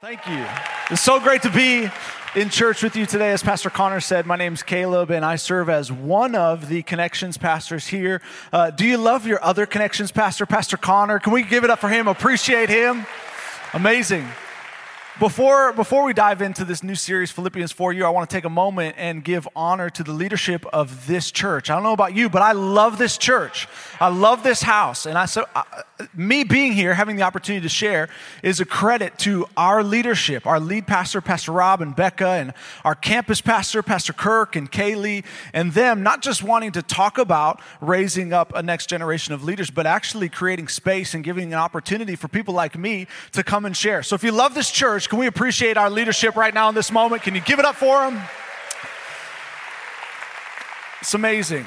Thank you. It's so great to be in church with you today. As Pastor Connor said, my name's Caleb, and I serve as one of the Connections pastors here. Do you love your other Connections pastor, Pastor Connor? Can we give it up for him? Appreciate him. Amazing. Before we dive into this new series, Philippians 4U, I want to take a moment and give honor to the leadership of this church. I don't know about you, but I love this church. I love this house. And me being here, having the opportunity to share, is a credit to our leadership, our lead pastor, Pastor Rob and Becca, and our campus pastor, Pastor Kirk and Kaylee, and them not just wanting to talk about raising up a next generation of leaders, but actually creating space and giving an opportunity for people like me to come and share. So if you love this church, can we appreciate our leadership right now in this moment? Can you give it up for them? It's amazing.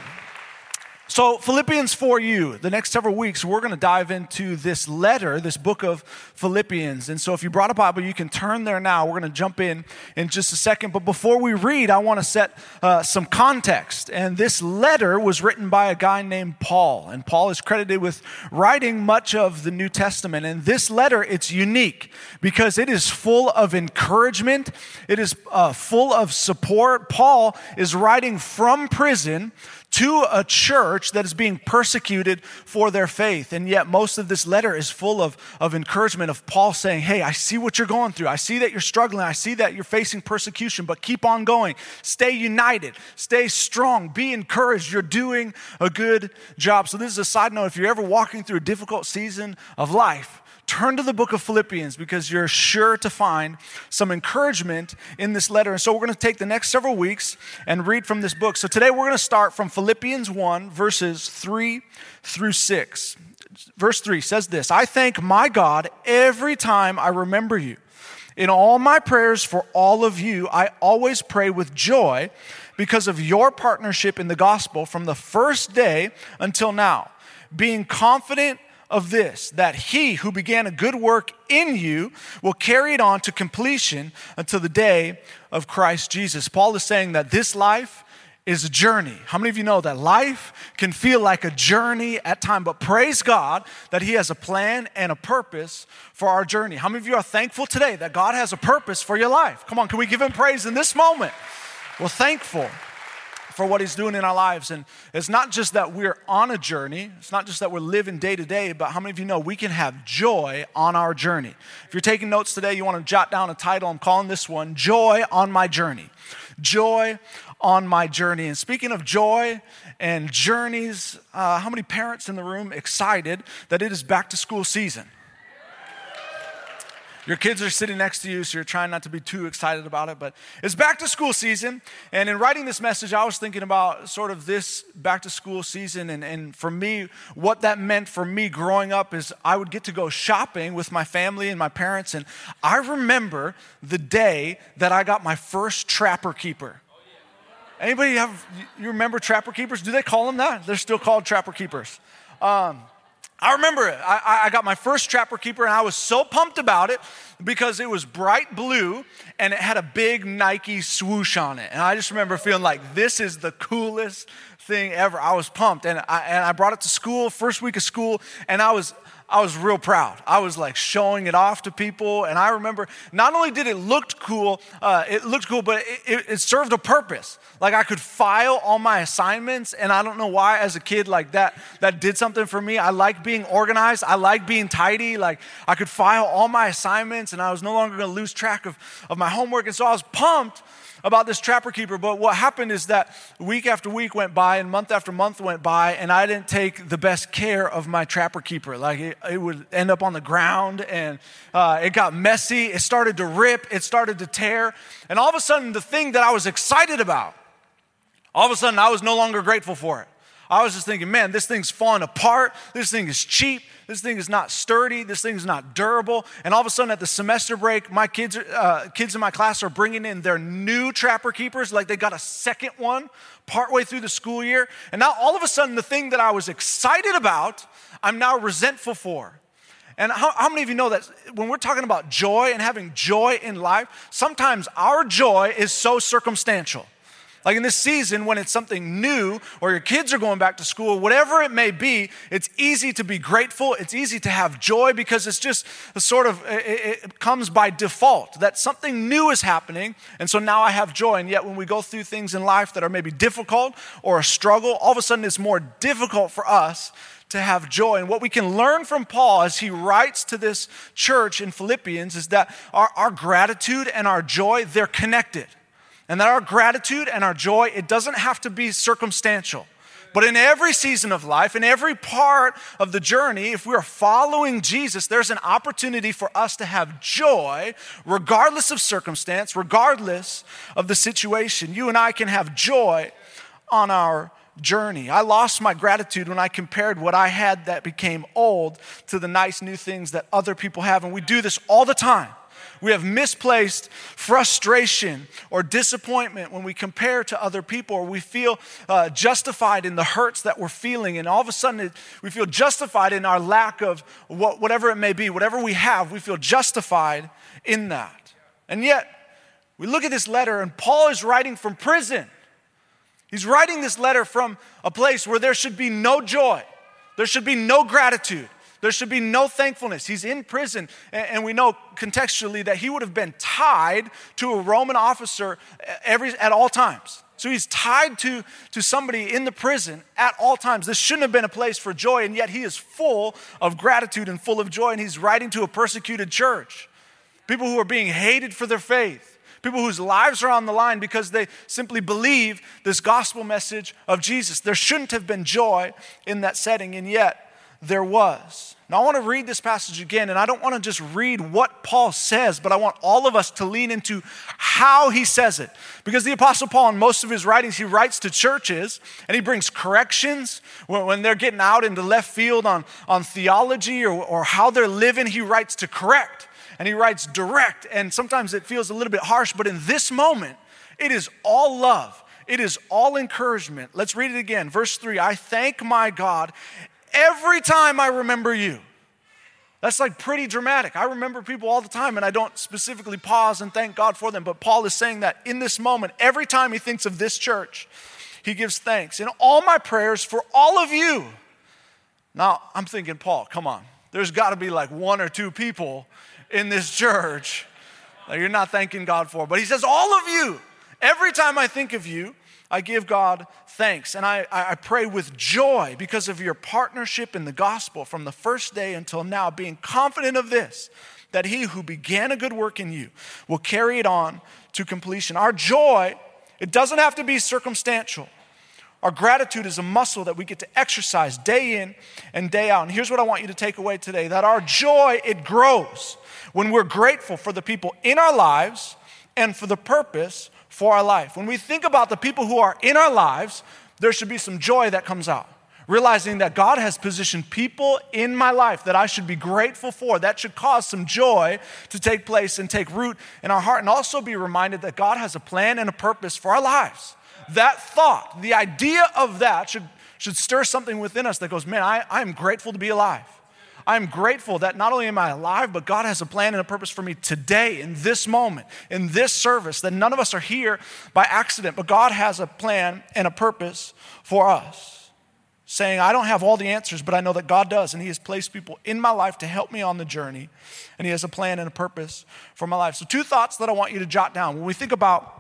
So Philippians 4U, the next several weeks, we're going to dive into this letter, this book of Philippians. And so if you brought a Bible, you can turn there now. We're going to jump in just a second. But before we read, I want to set some context. And this letter was written by a guy named Paul. And Paul is credited with writing much of the New Testament. And this letter, it's unique because it is full of encouragement. It is full of support. Paul is writing from prison to a church that is being persecuted for their faith. And yet most of this letter is full of encouragement, of Paul saying, hey, I see what you're going through. I see that you're struggling. I see that you're facing persecution, but keep on going. Stay united. Stay strong. Be encouraged. You're doing a good job. So this is a side note. If you're ever walking through a difficult season of life, turn to the book of Philippians because you're sure to find some encouragement in this letter. And so we're going to take the next several weeks and read from this book. So today we're going to start from Philippians 1, verses 3 through 6. Verse 3 says this, I thank my God every time I remember you. In all my prayers for all of you, I always pray with joy because of your partnership in the gospel from the first day until now, being confident of this, that he who began a good work in you will carry it on to completion until the day of Christ Jesus. Paul is saying that this life is a journey. How many of you know that life can feel like a journey at times, but praise God that he has a plan and a purpose for our journey. How many of you are thankful today that God has a purpose for your life? Come on, can we give him praise in this moment? We're thankful for what he's doing in our lives. And it's not just that we're on a journey. It's not just that we're living day to day, but how many of you know we can have joy on our journey? If you're taking notes today, you want to jot down a title. I'm calling this one, Joy on My Journey. Joy on my journey. And speaking of joy and journeys, how many parents in the room excited that it is back to school season? Your kids are sitting next to you, so you're trying not to be too excited about it, but it's back to school season. And in writing this message, I was thinking about sort of this back to school season. And for me, what that meant for me growing up is I would get to go shopping with my family and my parents. And I remember the day that I got my first Trapper Keeper. Anybody you remember Trapper Keepers? Do they call them that? They're still called Trapper Keepers. I remember it. I got my first Trapper Keeper, and I was so pumped about it because it was bright blue, and it had a big Nike swoosh on it. And I just remember feeling like this is the coolest thing ever. I was pumped, and I brought it to school, first week of school, and I was real proud. I was like showing it off to people. And I remember not only did it looked cool, but it served a purpose. Like I could file all my assignments. And I don't know why as a kid like that did something for me. I like being organized. I like being tidy. Like I could file all my assignments and I was no longer going to lose track of my homework. And so I was pumped about this Trapper Keeper. But what happened is that week after week went by and month after month went by, and I didn't take the best care of my Trapper Keeper. Like it would end up on the ground, and it got messy. It started to rip. It started to tear. And all of a sudden, the thing that I was excited about, all of a sudden I was no longer grateful for it. I was just thinking, man, this thing's falling apart. This thing is cheap. This thing is not sturdy. This thing is not durable. And all of a sudden at the semester break, my kids in my class are bringing in their new Trapper Keepers. Like they got a second one partway through the school year. And now all of a sudden the thing that I was excited about, I'm now resentful for. And how many of you know that when we're talking about joy and having joy in life, sometimes our joy is so circumstantial. Like in this season when it's something new or your kids are going back to school, whatever it may be, it's easy to be grateful. It's easy to have joy because it's just it comes by default that something new is happening. And so now I have joy. And yet when we go through things in life that are maybe difficult or a struggle, all of a sudden it's more difficult for us to have joy. And what we can learn from Paul as he writes to this church in Philippians is that our gratitude and our joy, they're connected. And that our gratitude and our joy, it doesn't have to be circumstantial. But in every season of life, in every part of the journey, if we're following Jesus, there's an opportunity for us to have joy regardless of circumstance, regardless of the situation. You and I can have joy on our journey. I lost my gratitude when I compared what I had that became old to the nice new things that other people have. And we do this all the time. We have misplaced frustration or disappointment when we compare to other people, or we feel justified in the hurts that we're feeling. And all of a sudden, we feel justified in our lack of whatever it may be, whatever we have, we feel justified in that. And yet, we look at this letter and Paul is writing from prison. He's writing this letter from a place where there should be no joy. There should be no gratitude. There should be no thankfulness. He's in prison, and we know contextually that he would have been tied to a Roman officer at all times. So he's tied to somebody in the prison at all times. This shouldn't have been a place for joy, and yet he is full of gratitude and full of joy, and he's writing to a persecuted church. People who are being hated for their faith. People whose lives are on the line because they simply believe this gospel message of Jesus. There shouldn't have been joy in that setting, and yet there was. Now I want to read this passage again, and I don't want to just read what Paul says, but I want all of us to lean into how he says it. Because the Apostle Paul, in most of his writings, he writes to churches, and he brings corrections when they're getting out into left field on theology or how they're living. He writes to correct, and he writes direct, and sometimes it feels a little bit harsh, but in this moment, it is all love. It is all encouragement. Let's read it again. Verse 3, I thank my God every time I remember you. That's like pretty dramatic. I remember people all the time and I don't specifically pause and thank God for them. But Paul is saying that in this moment, every time he thinks of this church, he gives thanks. In all my prayers for all of you. Now I'm thinking, Paul, come on. There's got to be like one or two people in this church that you're not thanking God for. But he says, all of you. Every time I think of you, I give God thanks, and I pray with joy because of your partnership in the gospel from the first day until now, being confident of this, that he who began a good work in you will carry it on to completion. Our joy, it doesn't have to be circumstantial. Our gratitude is a muscle that we get to exercise day in and day out. And here's what I want you to take away today, that our joy, it grows when we're grateful for the people in our lives and for the purpose for our life. When we think about the people who are in our lives, there should be some joy that comes out. Realizing that God has positioned people in my life that I should be grateful for. That should cause some joy to take place and take root in our heart, and also be reminded that God has a plan and a purpose for our lives. That thought, the idea of that should stir something within us that goes, man, I am grateful to be alive. I'm grateful that not only am I alive, but God has a plan and a purpose for me today, in this moment, in this service, that none of us are here by accident, but God has a plan and a purpose for us. Saying, I don't have all the answers, but I know that God does, and he has placed people in my life to help me on the journey, and he has a plan and a purpose for my life. So two thoughts that I want you to jot down. When we think about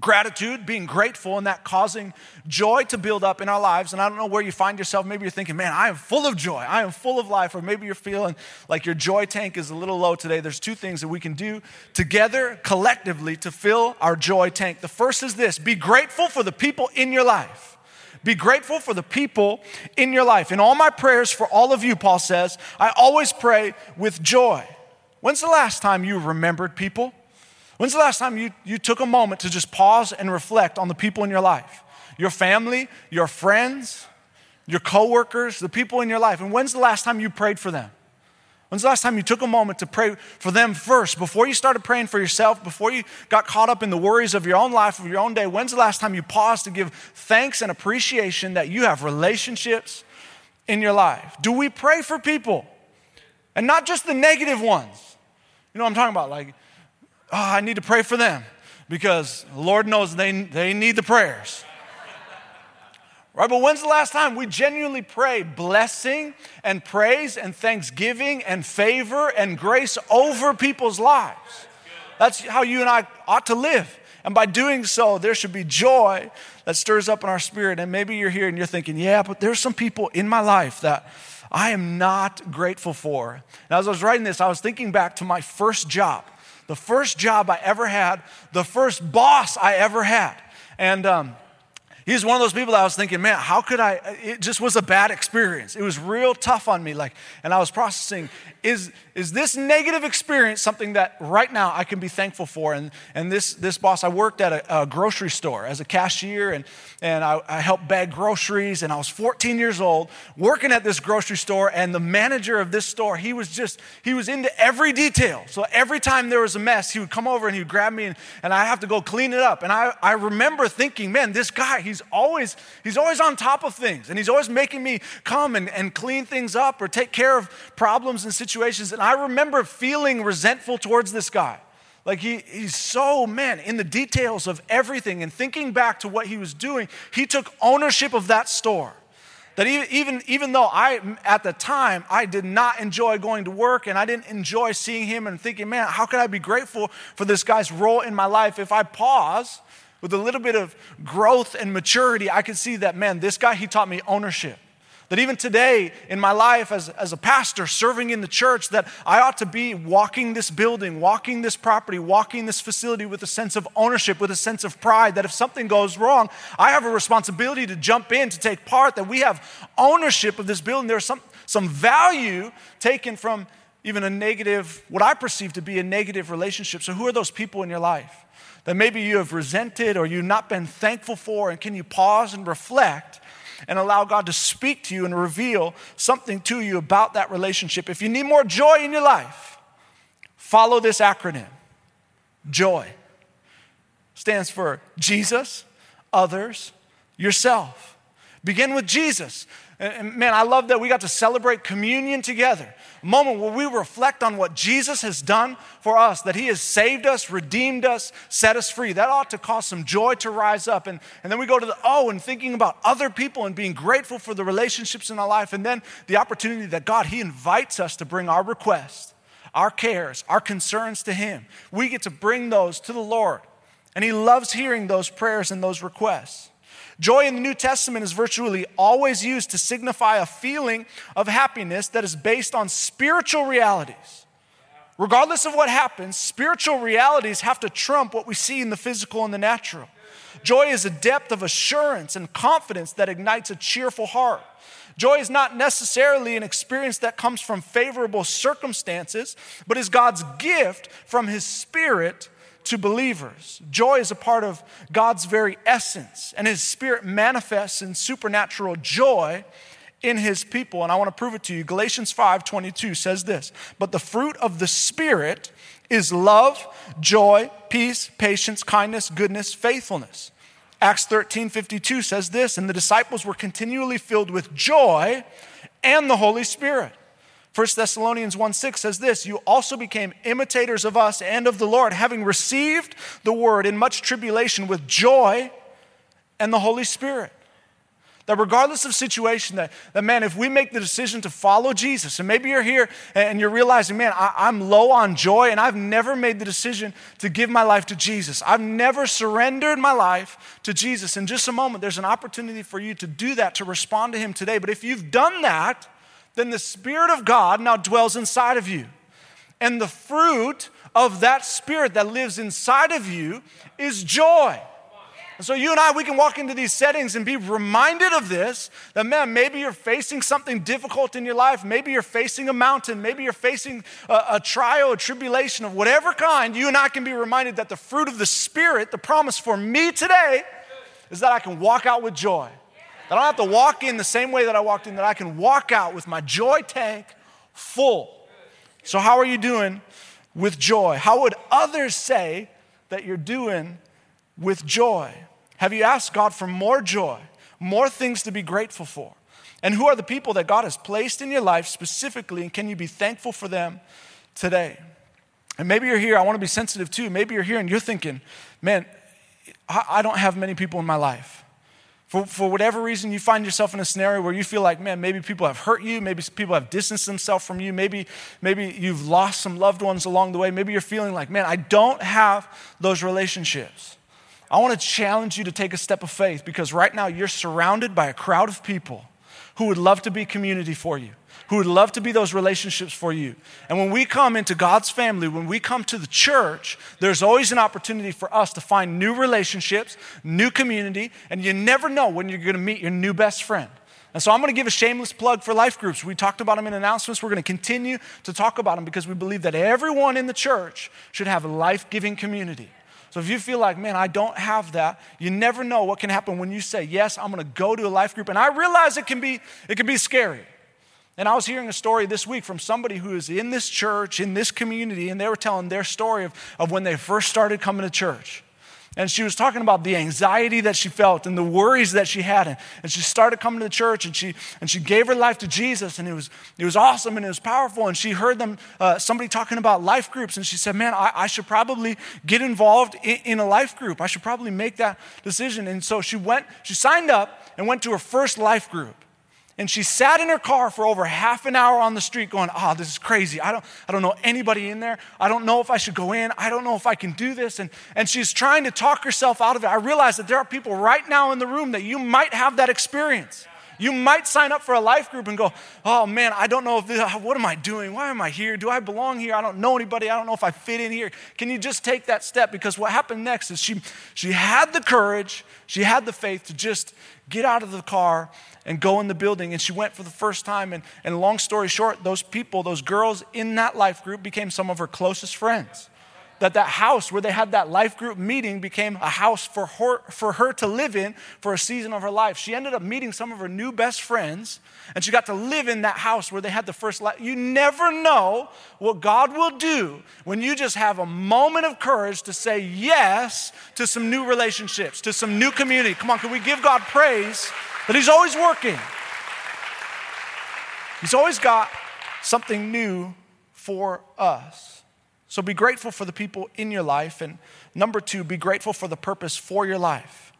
gratitude, being grateful, and that causing joy to build up in our lives. And I don't know where you find yourself. Maybe you're thinking, man, I am full of joy. I am full of life. Or maybe you're feeling like your joy tank is a little low today. There's two things that we can do together, collectively, to fill our joy tank. The first is this. Be grateful for the people in your life. Be grateful for the people in your life. In all my prayers for all of you, Paul says, I always pray with joy. When's the last time you remembered people? When's the last time you took a moment to just pause and reflect on the people in your life? Your family, your friends, your coworkers, the people in your life. And when's the last time you prayed for them? When's the last time you took a moment to pray for them first? Before you started praying for yourself, before you got caught up in the worries of your own life, of your own day, when's the last time you paused to give thanks and appreciation that you have relationships in your life? Do we pray for people? And not just the negative ones. You know what I'm talking about? Like, oh, I need to pray for them because Lord knows they need the prayers. Right, but when's the last time we genuinely pray blessing and praise and thanksgiving and favor and grace over people's lives? That's how you and I ought to live. And by doing so, there should be joy that stirs up in our spirit. And maybe you're here and you're thinking, yeah, but there's some people in my life that I am not grateful for. And as I was writing this, I was thinking back to my first job, the first job I ever had, the first boss I ever had. And, he's one of those people that I was thinking, man, how could I? It just was a bad experience. It was real tough on me. Like, and I was processing, is this negative experience something that right now I can be thankful for? And this boss, I worked at a grocery store as a cashier, and I helped bag groceries, and I was 14 years old working at this grocery store, and the manager of this store, he was into every detail. So every time there was a mess, he would come over and he would grab me, and I'd have to go clean it up. And I remember thinking, man, this guy, he's always on top of things, and he's always making me come and clean things up or take care of problems and situations. And I remember feeling resentful towards this guy. Like he's so, man, in the details of everything. And thinking back to what he was doing, he took ownership of that store. That even though at the time, I did not enjoy going to work and I didn't enjoy seeing him and thinking, man, how could I be grateful for this guy's role in my life? If I pause with a little bit of growth and maturity, I could see that, man, this guy, he taught me ownership. That even today in my life as a pastor serving in the church, that I ought to be walking this building, walking this property, walking this facility with a sense of ownership, with a sense of pride, that if something goes wrong, I have a responsibility to jump in, to take part, that we have ownership of this building. There's some value taken from even a negative, what I perceive to be a negative relationship. So who are those people in your life that maybe you have resented or you've not been thankful for? And can you pause and reflect and allow God to speak to you and reveal something to you about that relationship? If you need more joy in your life, follow this acronym. JOY stands for Jesus, others, yourself. Begin with Jesus. And man, I love that we got to celebrate communion together. A moment where we reflect on what Jesus has done for us, that he has saved us, redeemed us, set us free. That ought to cause some joy to rise up. And then we go to the O and thinking about other people and being grateful for the relationships in our life. And then the opportunity that God, he invites us to bring our requests, our cares, our concerns to him. We get to bring those to the Lord. And he loves hearing those prayers and those requests. Joy in the New Testament is virtually always used to signify a feeling of happiness that is based on spiritual realities. Regardless of what happens, spiritual realities have to trump what we see in the physical and the natural. Joy is a depth of assurance and confidence that ignites a cheerful heart. Joy is not necessarily an experience that comes from favorable circumstances, but is God's gift from his Spirit to believers. Joy is a part of God's very essence, and his Spirit manifests in supernatural joy in his people. And I want to prove it to you. Galatians 5:22 says this, "But the fruit of the Spirit is love, joy, peace, patience, kindness, goodness, faithfulness." Acts 13:52 says this, "And the disciples were continually filled with joy and the Holy Spirit." 1 Thessalonians 1:6 says this, "You also became imitators of us and of the Lord, having received the word in much tribulation with joy and the Holy Spirit." That regardless of situation, that man, if we make the decision to follow Jesus, and maybe you're here and you're realizing, man, I'm low on joy and I've never made the decision to give my life to Jesus. I've never surrendered my life to Jesus. In just a moment, there's an opportunity for you to do that, to respond to him today. But if you've done that, then the Spirit of God now dwells inside of you. And the fruit of that Spirit that lives inside of you is joy. And so you and I, we can walk into these settings and be reminded of this, that man, maybe you're facing something difficult in your life. Maybe you're facing a mountain. Maybe you're facing a trial, a tribulation of whatever kind. You and I can be reminded that the fruit of the Spirit, the promise for me today, is that I can walk out with joy. That I don't have to walk in the same way that I walked in, that I can walk out with my joy tank full. So how are you doing with joy? How would others say that you're doing with joy? Have you asked God for more joy, more things to be grateful for? And who are the people that God has placed in your life specifically, and can you be thankful for them today? And maybe you're here, I want to be sensitive too. Maybe you're here and you're thinking, man, I don't have many people in my life. For whatever reason, you find yourself in a scenario where you feel like, man, maybe people have hurt you. Maybe people have distanced themselves from you. Maybe you've lost some loved ones along the way. Maybe you're feeling like, man, I don't have those relationships. I want to challenge you to take a step of faith, because right now you're surrounded by a crowd of people who would love to be community for you, who would love to be those relationships for you. And when we come into God's family, when we come to the church, there's always an opportunity for us to find new relationships, new community, and you never know when you're going to meet your new best friend. And so I'm going to give a shameless plug for life groups. We talked about them in announcements. We're going to continue to talk about them, because we believe that everyone in the church should have a life-giving community. So if you feel like, man, I don't have that, you never know what can happen when you say, yes, I'm going to go to a life group. And I realize it can be scary. And I was hearing a story this week from somebody who is in this church, in this community, and they were telling their story of when they first started coming to church. And she was talking about the anxiety that she felt and the worries that she had. And she started coming to the church, and she gave her life to Jesus, and it was awesome and it was powerful. And she heard them somebody talking about life groups, and she said, man, I should probably get involved in a life group. I should probably make that decision. And so she signed up and went to her first life group. And she sat in her car for over half an hour on the street going, this is crazy. I don't know anybody in there. I don't know if I should go in. I don't know if I can do this. And she's trying to talk herself out of it. I realize that there are people right now in the room that you might have that experience. You might sign up for a life group and go, oh man, I don't know if this, what am I doing? Why am I here? Do I belong here? I don't know anybody. I don't know if I fit in here. Can you just take that step? Because what happened next is she had the courage, she had the faith to just get out of the car and go in the building. And she went for the first time. And long story short, those people, those girls in that life group became some of her closest friends. That house where they had that life group meeting became a house for her to live in for a season of her life. She ended up meeting some of her new best friends, and she got to live in that house where they had the first life. You never know what God will do when you just have a moment of courage to say yes to some new relationships, to some new community. Come on, can we give God praise that he's always working? He's always got something new for us. So be grateful for the people in your life. And number two, be grateful for the purpose for your life.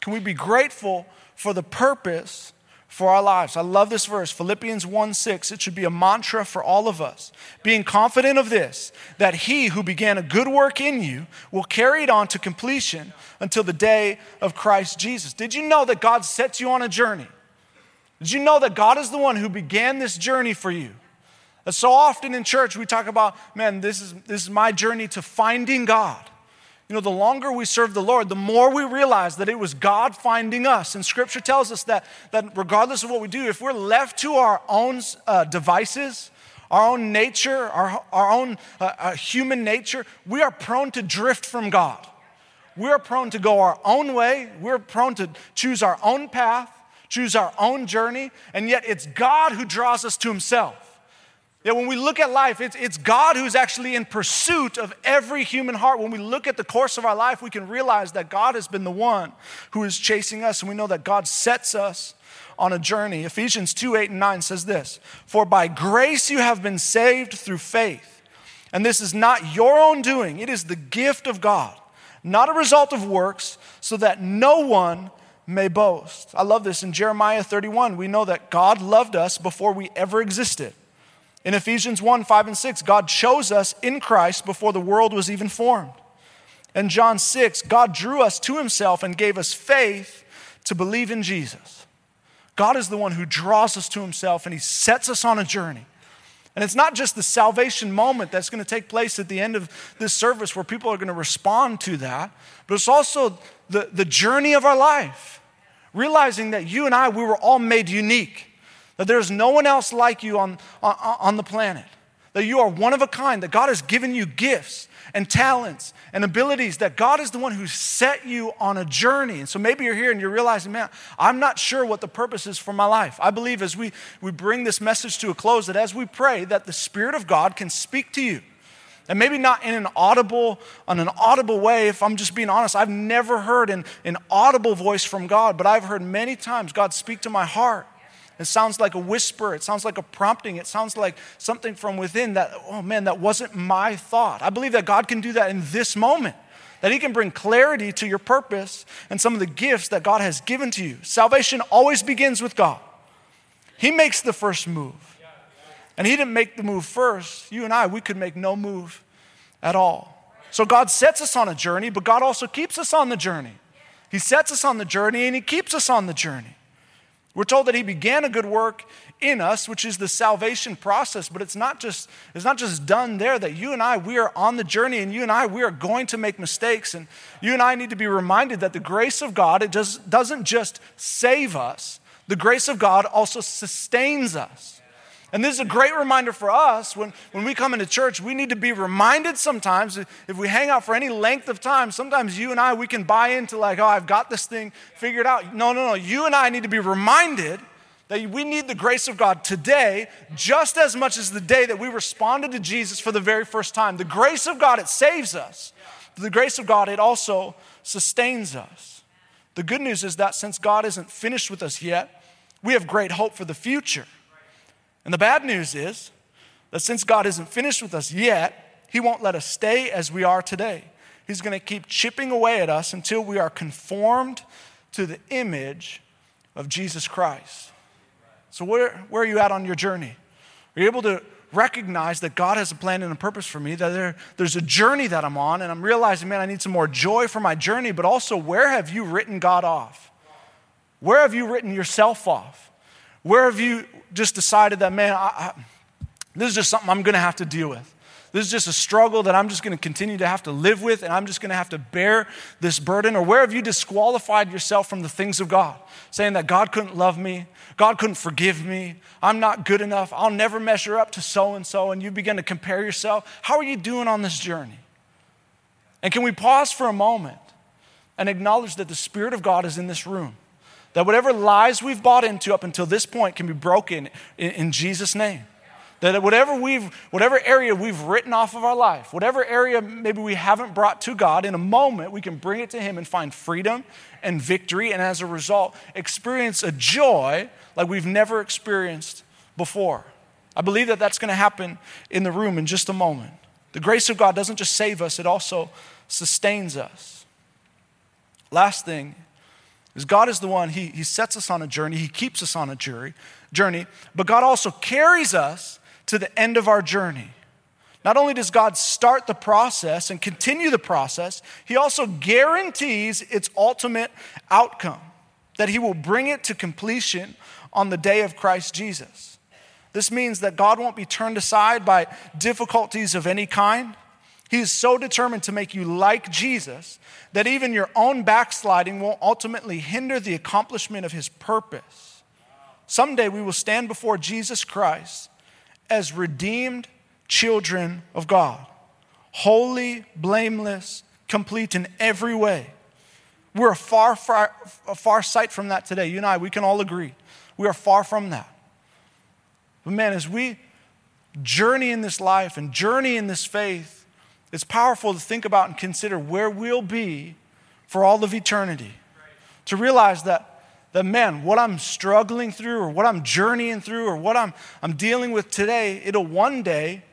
Can we be grateful for the purpose for our lives? I love this verse, Philippians 1:6. It should be a mantra for all of us. Being confident of this, that he who began a good work in you will carry it on to completion until the day of Christ Jesus. Did you know that God sets you on a journey? Did you know that God is the one who began this journey for you? So often in church, we talk about, man, this is my journey to finding God. You know, the longer we serve the Lord, the more we realize that it was God finding us. And Scripture tells us that regardless of what we do, if we're left to our own devices, our own nature, our own human nature, we are prone to drift from God. We are prone to go our own way. We're prone to choose our own path, choose our own journey. And yet it's God who draws us to himself. Yeah, when we look at life, it's God who's actually in pursuit of every human heart. When we look at the course of our life, we can realize that God has been the one who is chasing us, and we know that God sets us on a journey. Ephesians 2:8-9 says this, "For by grace you have been saved through faith, and this is not your own doing. It is the gift of God, not a result of works, so that no one may boast." I love this. In Jeremiah 31, we know that God loved us before we ever existed. In Ephesians 1:5-6, God chose us in Christ before the world was even formed. In John 6, God drew us to himself and gave us faith to believe in Jesus. God is the one who draws us to himself, and he sets us on a journey. And it's not just the salvation moment that's going to take place at the end of this service where people are going to respond to that, but it's also the journey of our life. Realizing that you and I, we were all made unique. That there's no one else like you on the planet. that you are one of a kind, that God has given you gifts and talents and abilities, that God is the one who set you on a journey. And so maybe you're here and you're realizing, man, I'm not sure what the purpose is for my life. I believe as we bring this message to a close, that as we pray, that the Spirit of God can speak to you. And maybe not in an audible way, if I'm just being honest, I've never heard an audible voice from God, but I've heard many times God speak to my heart. It sounds like a whisper. It sounds like a prompting. It sounds like something from within that, oh man, that wasn't my thought. I believe that God can do that in this moment, that he can bring clarity to your purpose and some of the gifts that God has given to you. Salvation always begins with God. He makes the first move. And he didn't make the move first. You and I, we could make no move at all. So God sets us on a journey, but God also keeps us on the journey. He sets us on the journey and he keeps us on the journey. We're told that he began a good work in us, which is the salvation process, but it's not just done there, that you and I, we are on the journey, and you and I, we are going to make mistakes. And you and I need to be reminded that the grace of God, it just doesn't just save us. The grace of God also sustains us. And this is a great reminder for us when we come into church. We need to be reminded sometimes, if we hang out for any length of time, sometimes you and I, we can buy into like, oh, I've got this thing figured out. No. You and I need to be reminded that we need the grace of God today just as much as the day that we responded to Jesus for the very first time. The grace of God, it saves us. But the grace of God, it also sustains us. The good news is that since God isn't finished with us yet, we have great hope for the future. And the bad news is that since God isn't finished with us yet, he won't let us stay as we are today. He's going to keep chipping away at us until we are conformed to the image of Jesus Christ. So where are you at on your journey? Are you able to recognize that God has a plan and a purpose for me, that there's a journey that I'm on, and I'm realizing, man, I need some more joy for my journey, but also where have you written God off? Where have you written yourself off? Where have you just decided that, man, this is just something I'm going to have to deal with. This is just a struggle that I'm just going to continue to have to live with, and I'm just going to have to bear this burden. Or where have you disqualified yourself from the things of God, saying that God couldn't love me, God couldn't forgive me, I'm not good enough, I'll never measure up to so-and-so, and you begin to compare yourself. How are you doing on this journey? And can we pause for a moment and acknowledge that the Spirit of God is in this room? That whatever lies we've bought into up until this point can be broken in Jesus' name. That whatever area we've written off of our life, whatever area maybe we haven't brought to God, in a moment we can bring it to him and find freedom and victory, and as a result, experience a joy like we've never experienced before. I believe that that's going to happen in the room in just a moment. The grace of God doesn't just save us, it also sustains us. Last thing, because God is the one, he sets us on a journey, he keeps us on a journey, but God also carries us to the end of our journey. Not only does God start the process and continue the process, he also guarantees its ultimate outcome, that he will bring it to completion on the day of Christ Jesus. This means that God won't be turned aside by difficulties of any kind. He is so determined to make you like Jesus that even your own backsliding won't ultimately hinder the accomplishment of his purpose. Someday we will stand before Jesus Christ as redeemed children of God, holy, blameless, complete in every way. We're a far sight from that today. You and I, we can all agree. We are far from that. But man, as we journey in this life and journey in this faith, it's powerful to think about and consider where we'll be for all of eternity. To realize that man, what I'm struggling through or what I'm journeying through or what I'm dealing with today, it'll one day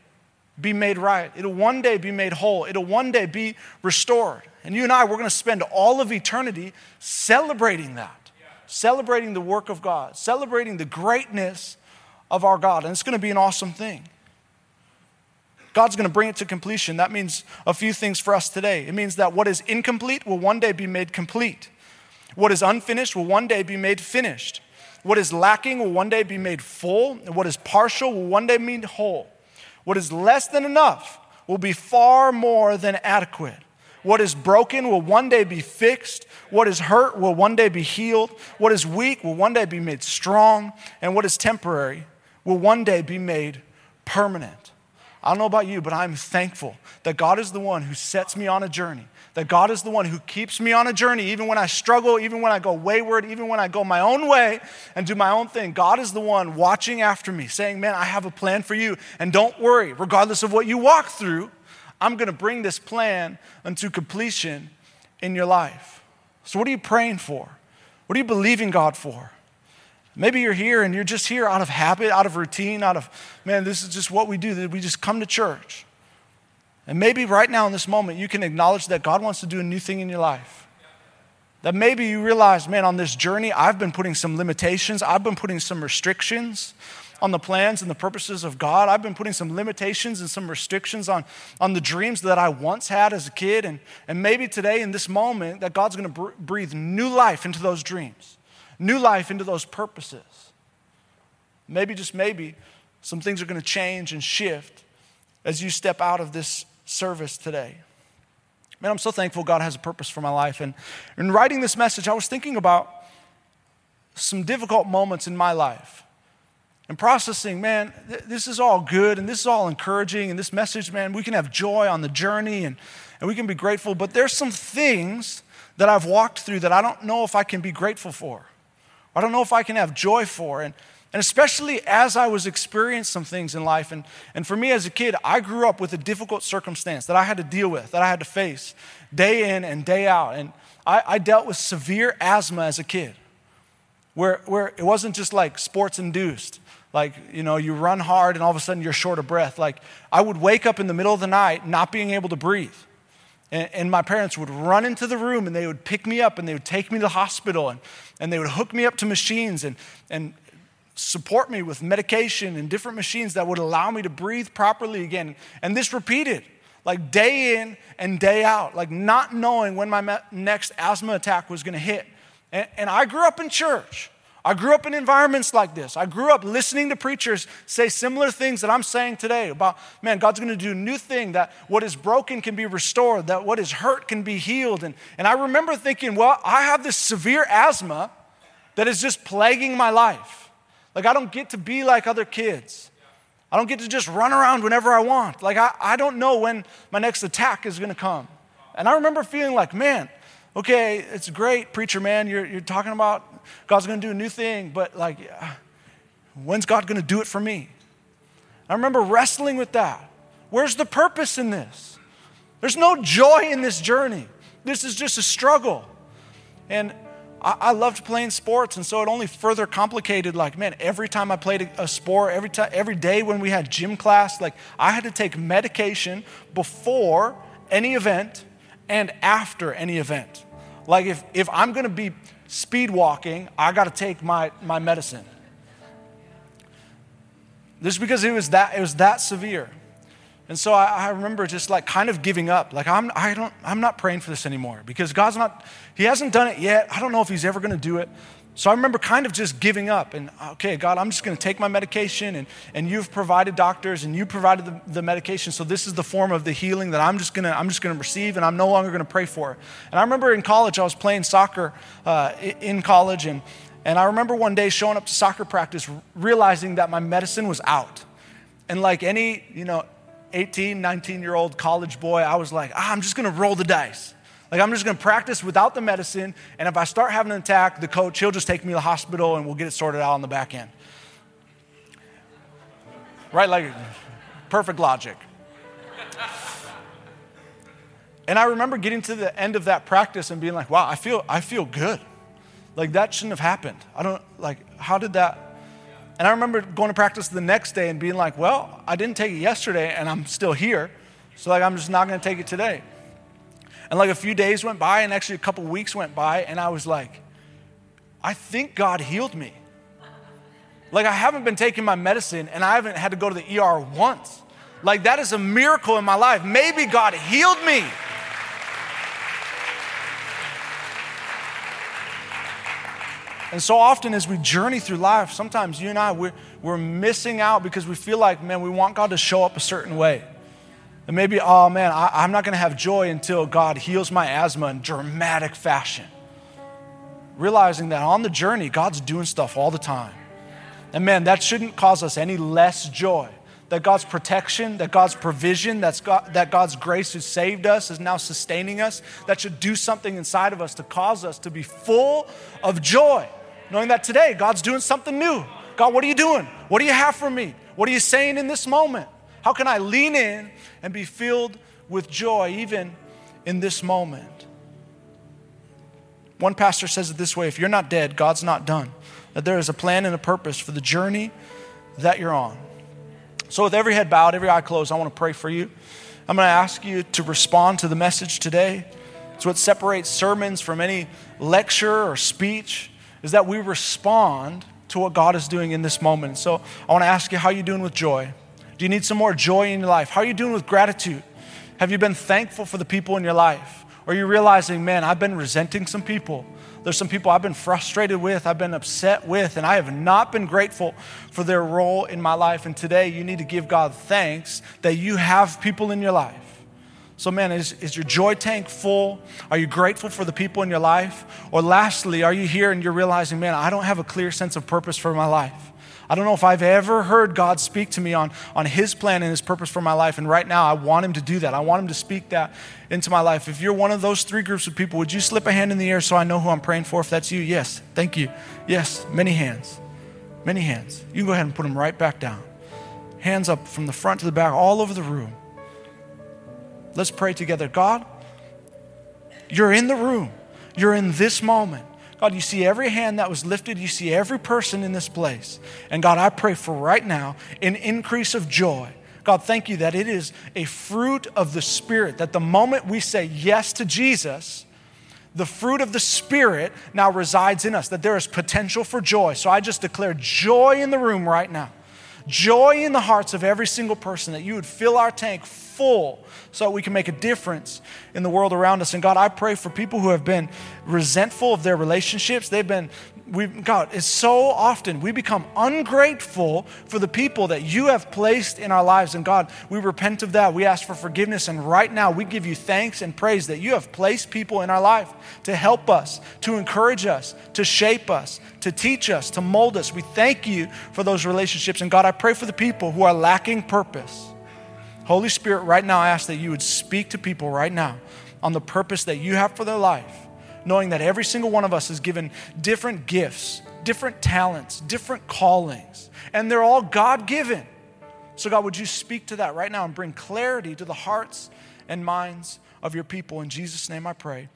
be made right. It'll one day be made whole. It'll one day be restored. And you and I, we're going to spend all of eternity celebrating that, celebrating the work of God, celebrating the greatness of our God. And it's going to be an awesome thing. God's going to bring it to completion. That means a few things for us today. It means that what is incomplete will one day be made complete. What is unfinished will one day be made finished. What is lacking will one day be made full. And what is partial will one day be made whole. What is less than enough will be far more than adequate. What is broken will one day be fixed. What is hurt will one day be healed. What is weak will one day be made strong. And what is temporary will one day be made permanent. I don't know about you, but I'm thankful that God is the one who sets me on a journey, that God is the one who keeps me on a journey, even when I struggle, even when I go wayward, even when I go my own way and do my own thing. God is the one watching after me, saying, man, I have a plan for you. And don't worry, regardless of what you walk through, I'm going to bring this plan unto completion in your life. So what are you praying for? What are you believing God for? Maybe you're here and you're just here out of habit, out of routine, out of, man, this is just what we do. We just come to church. And maybe right now in this moment, you can acknowledge that God wants to do a new thing in your life. That maybe you realize, man, on this journey, I've been putting some limitations. I've been putting some restrictions on the plans and the purposes of God. I've been putting some limitations and some restrictions on the dreams that I once had as a kid. And maybe today in this moment that God's going to breathe new life into those dreams. New life into those purposes. Maybe, just maybe, some things are going to change and shift as you step out of this service today. Man, I'm so thankful God has a purpose for my life. And in writing this message, I was thinking about some difficult moments in my life and processing, man, this is all good and this is all encouraging. And this message, man, we can have joy on the journey and we can be grateful. But there's some things that I've walked through that I don't know if I can be grateful for. I don't know if I can have joy for. And especially as I was experiencing some things in life. And for me as a kid, I grew up with a difficult circumstance that I had to deal with, that I had to face day in and day out. And I dealt with severe asthma as a kid, where it wasn't just like sports induced. Like, you know, you run hard and all of a sudden you're short of breath. Like, I would wake up in the middle of the night not being able to breathe. And my parents would run into the room and they would pick me up and they would take me to the hospital and they would hook me up to machines and support me with medication and different machines that would allow me to breathe properly again. And this repeated like day in and day out, like not knowing when my next asthma attack was going to hit. And I grew up in church. I grew up in environments like this. I grew up listening to preachers say similar things that I'm saying today about, man, God's going to do a new thing, that what is broken can be restored, that what is hurt can be healed. And I remember thinking, well, I have this severe asthma that is just plaguing my life. Like, I don't get to be like other kids. I don't get to just run around whenever I want. Like, I don't know when my next attack is going to come. And I remember feeling like, man, okay, it's great, preacher man, you're talking about God's going to do a new thing, but like, when's God going to do it for me? I remember wrestling with that. Where's the purpose in this? There's no joy in this journey. This is just a struggle. And I loved playing sports, and so it only further complicated, like, man, every time I played a sport, every day when we had gym class, like, I had to take medication before any event and after any event. Like, if I'm going to be speed walking, I got to take my medicine. This is because it was that severe. And so I remember just like kind of giving up. Like, I'm not praying for this anymore because he hasn't done it yet. I don't know if he's ever going to do it. So I remember kind of just giving up and, okay, God, I'm just going to take my medication and you've provided doctors and you provided the medication. So this is the form of the healing that I'm just going to receive and I'm no longer going to pray for it. And I remember in college, I was playing soccer in college. And I remember one day showing up to soccer practice, realizing that my medicine was out. And like any, 18, 19-year-old college boy, I was like, I'm just going to roll the dice. Like, I'm just going to practice without the medicine, and if I start having an attack, the coach, he'll just take me to the hospital, and we'll get it sorted out on the back end. Right? Like, perfect logic. And I remember getting to the end of that practice and being like, wow, I feel good. Like, that shouldn't have happened. How did that? And I remember going to practice the next day and being like, well, I didn't take it yesterday, and I'm still here, so, like, I'm just not going to take it today. And like a few days went by and actually a couple weeks went by and I was like, I think God healed me. Like, I haven't been taking my medicine and I haven't had to go to the ER once. Like, that is a miracle in my life. Maybe God healed me. And so often as we journey through life, sometimes you and I, we're missing out because we feel like, man, we want God to show up a certain way. And maybe, oh man, I'm not going to have joy until God heals my asthma in dramatic fashion. Realizing that on the journey, God's doing stuff all the time. And man, that shouldn't cause us any less joy. that God's protection, that God's provision, that God's grace who saved us is now sustaining us, that should do something inside of us to cause us to be full of joy, knowing that today God's doing something new. God, what are you doing? What do you have for me? What are you saying in this moment? How can I lean in and be filled with joy even in this moment? One pastor says it this way: if you're not dead, God's not done. That there is a plan and a purpose for the journey that you're on. So with every head bowed, every eye closed, I want to pray for you. I'm going to ask you to respond to the message today. It's what separates sermons from any lecture or speech, is that we respond to what God is doing in this moment. So I want to ask you, how are you doing with joy? Do you need some more joy in your life? How are you doing with gratitude? Have you been thankful for the people in your life? Or are you realizing, man, I've been resenting some people. There's some people I've been frustrated with, I've been upset with, and I have not been grateful for their role in my life. And today you need to give God thanks that you have people in your life. So man, is your joy tank full? Are you grateful for the people in your life? Or lastly, are you here and you're realizing, man, I don't have a clear sense of purpose for my life. I don't know if I've ever heard God speak to me on his plan and his purpose for my life. And right now, I want him to do that. I want him to speak that into my life. If you're one of those three groups of people, would you slip a hand in the air so I know who I'm praying for? If that's you, yes, thank you. Yes, many hands, many hands. You can go ahead and put them right back down. Hands up from the front to the back, all over the room. Let's pray together. God, you're in the room. You're in this moment. God, you see every hand that was lifted. You see every person in this place. And God, I pray for right now an increase of joy. God, thank you that it is a fruit of the Spirit, that the moment we say yes to Jesus, the fruit of the Spirit now resides in us, that there is potential for joy. So I just declare joy in the room right now, joy in the hearts of every single person, that you would fill our tank full so that we can make a difference in the world around us. And God, I pray for people who have been resentful of their relationships. God, it's so often we become ungrateful for the people that you have placed in our lives. And God, we repent of that. We ask for forgiveness. And right now we give you thanks and praise that you have placed people in our life to help us, to encourage us, to shape us, to teach us, to mold us. We thank you for those relationships. And God, I pray for the people who are lacking purpose. Holy Spirit, right now I ask that you would speak to people right now on the purpose that you have for their life, knowing that every single one of us is given different gifts, different talents, different callings, and they're all God-given. So God, would you speak to that right now and bring clarity to the hearts and minds of your people? In Jesus' name I pray.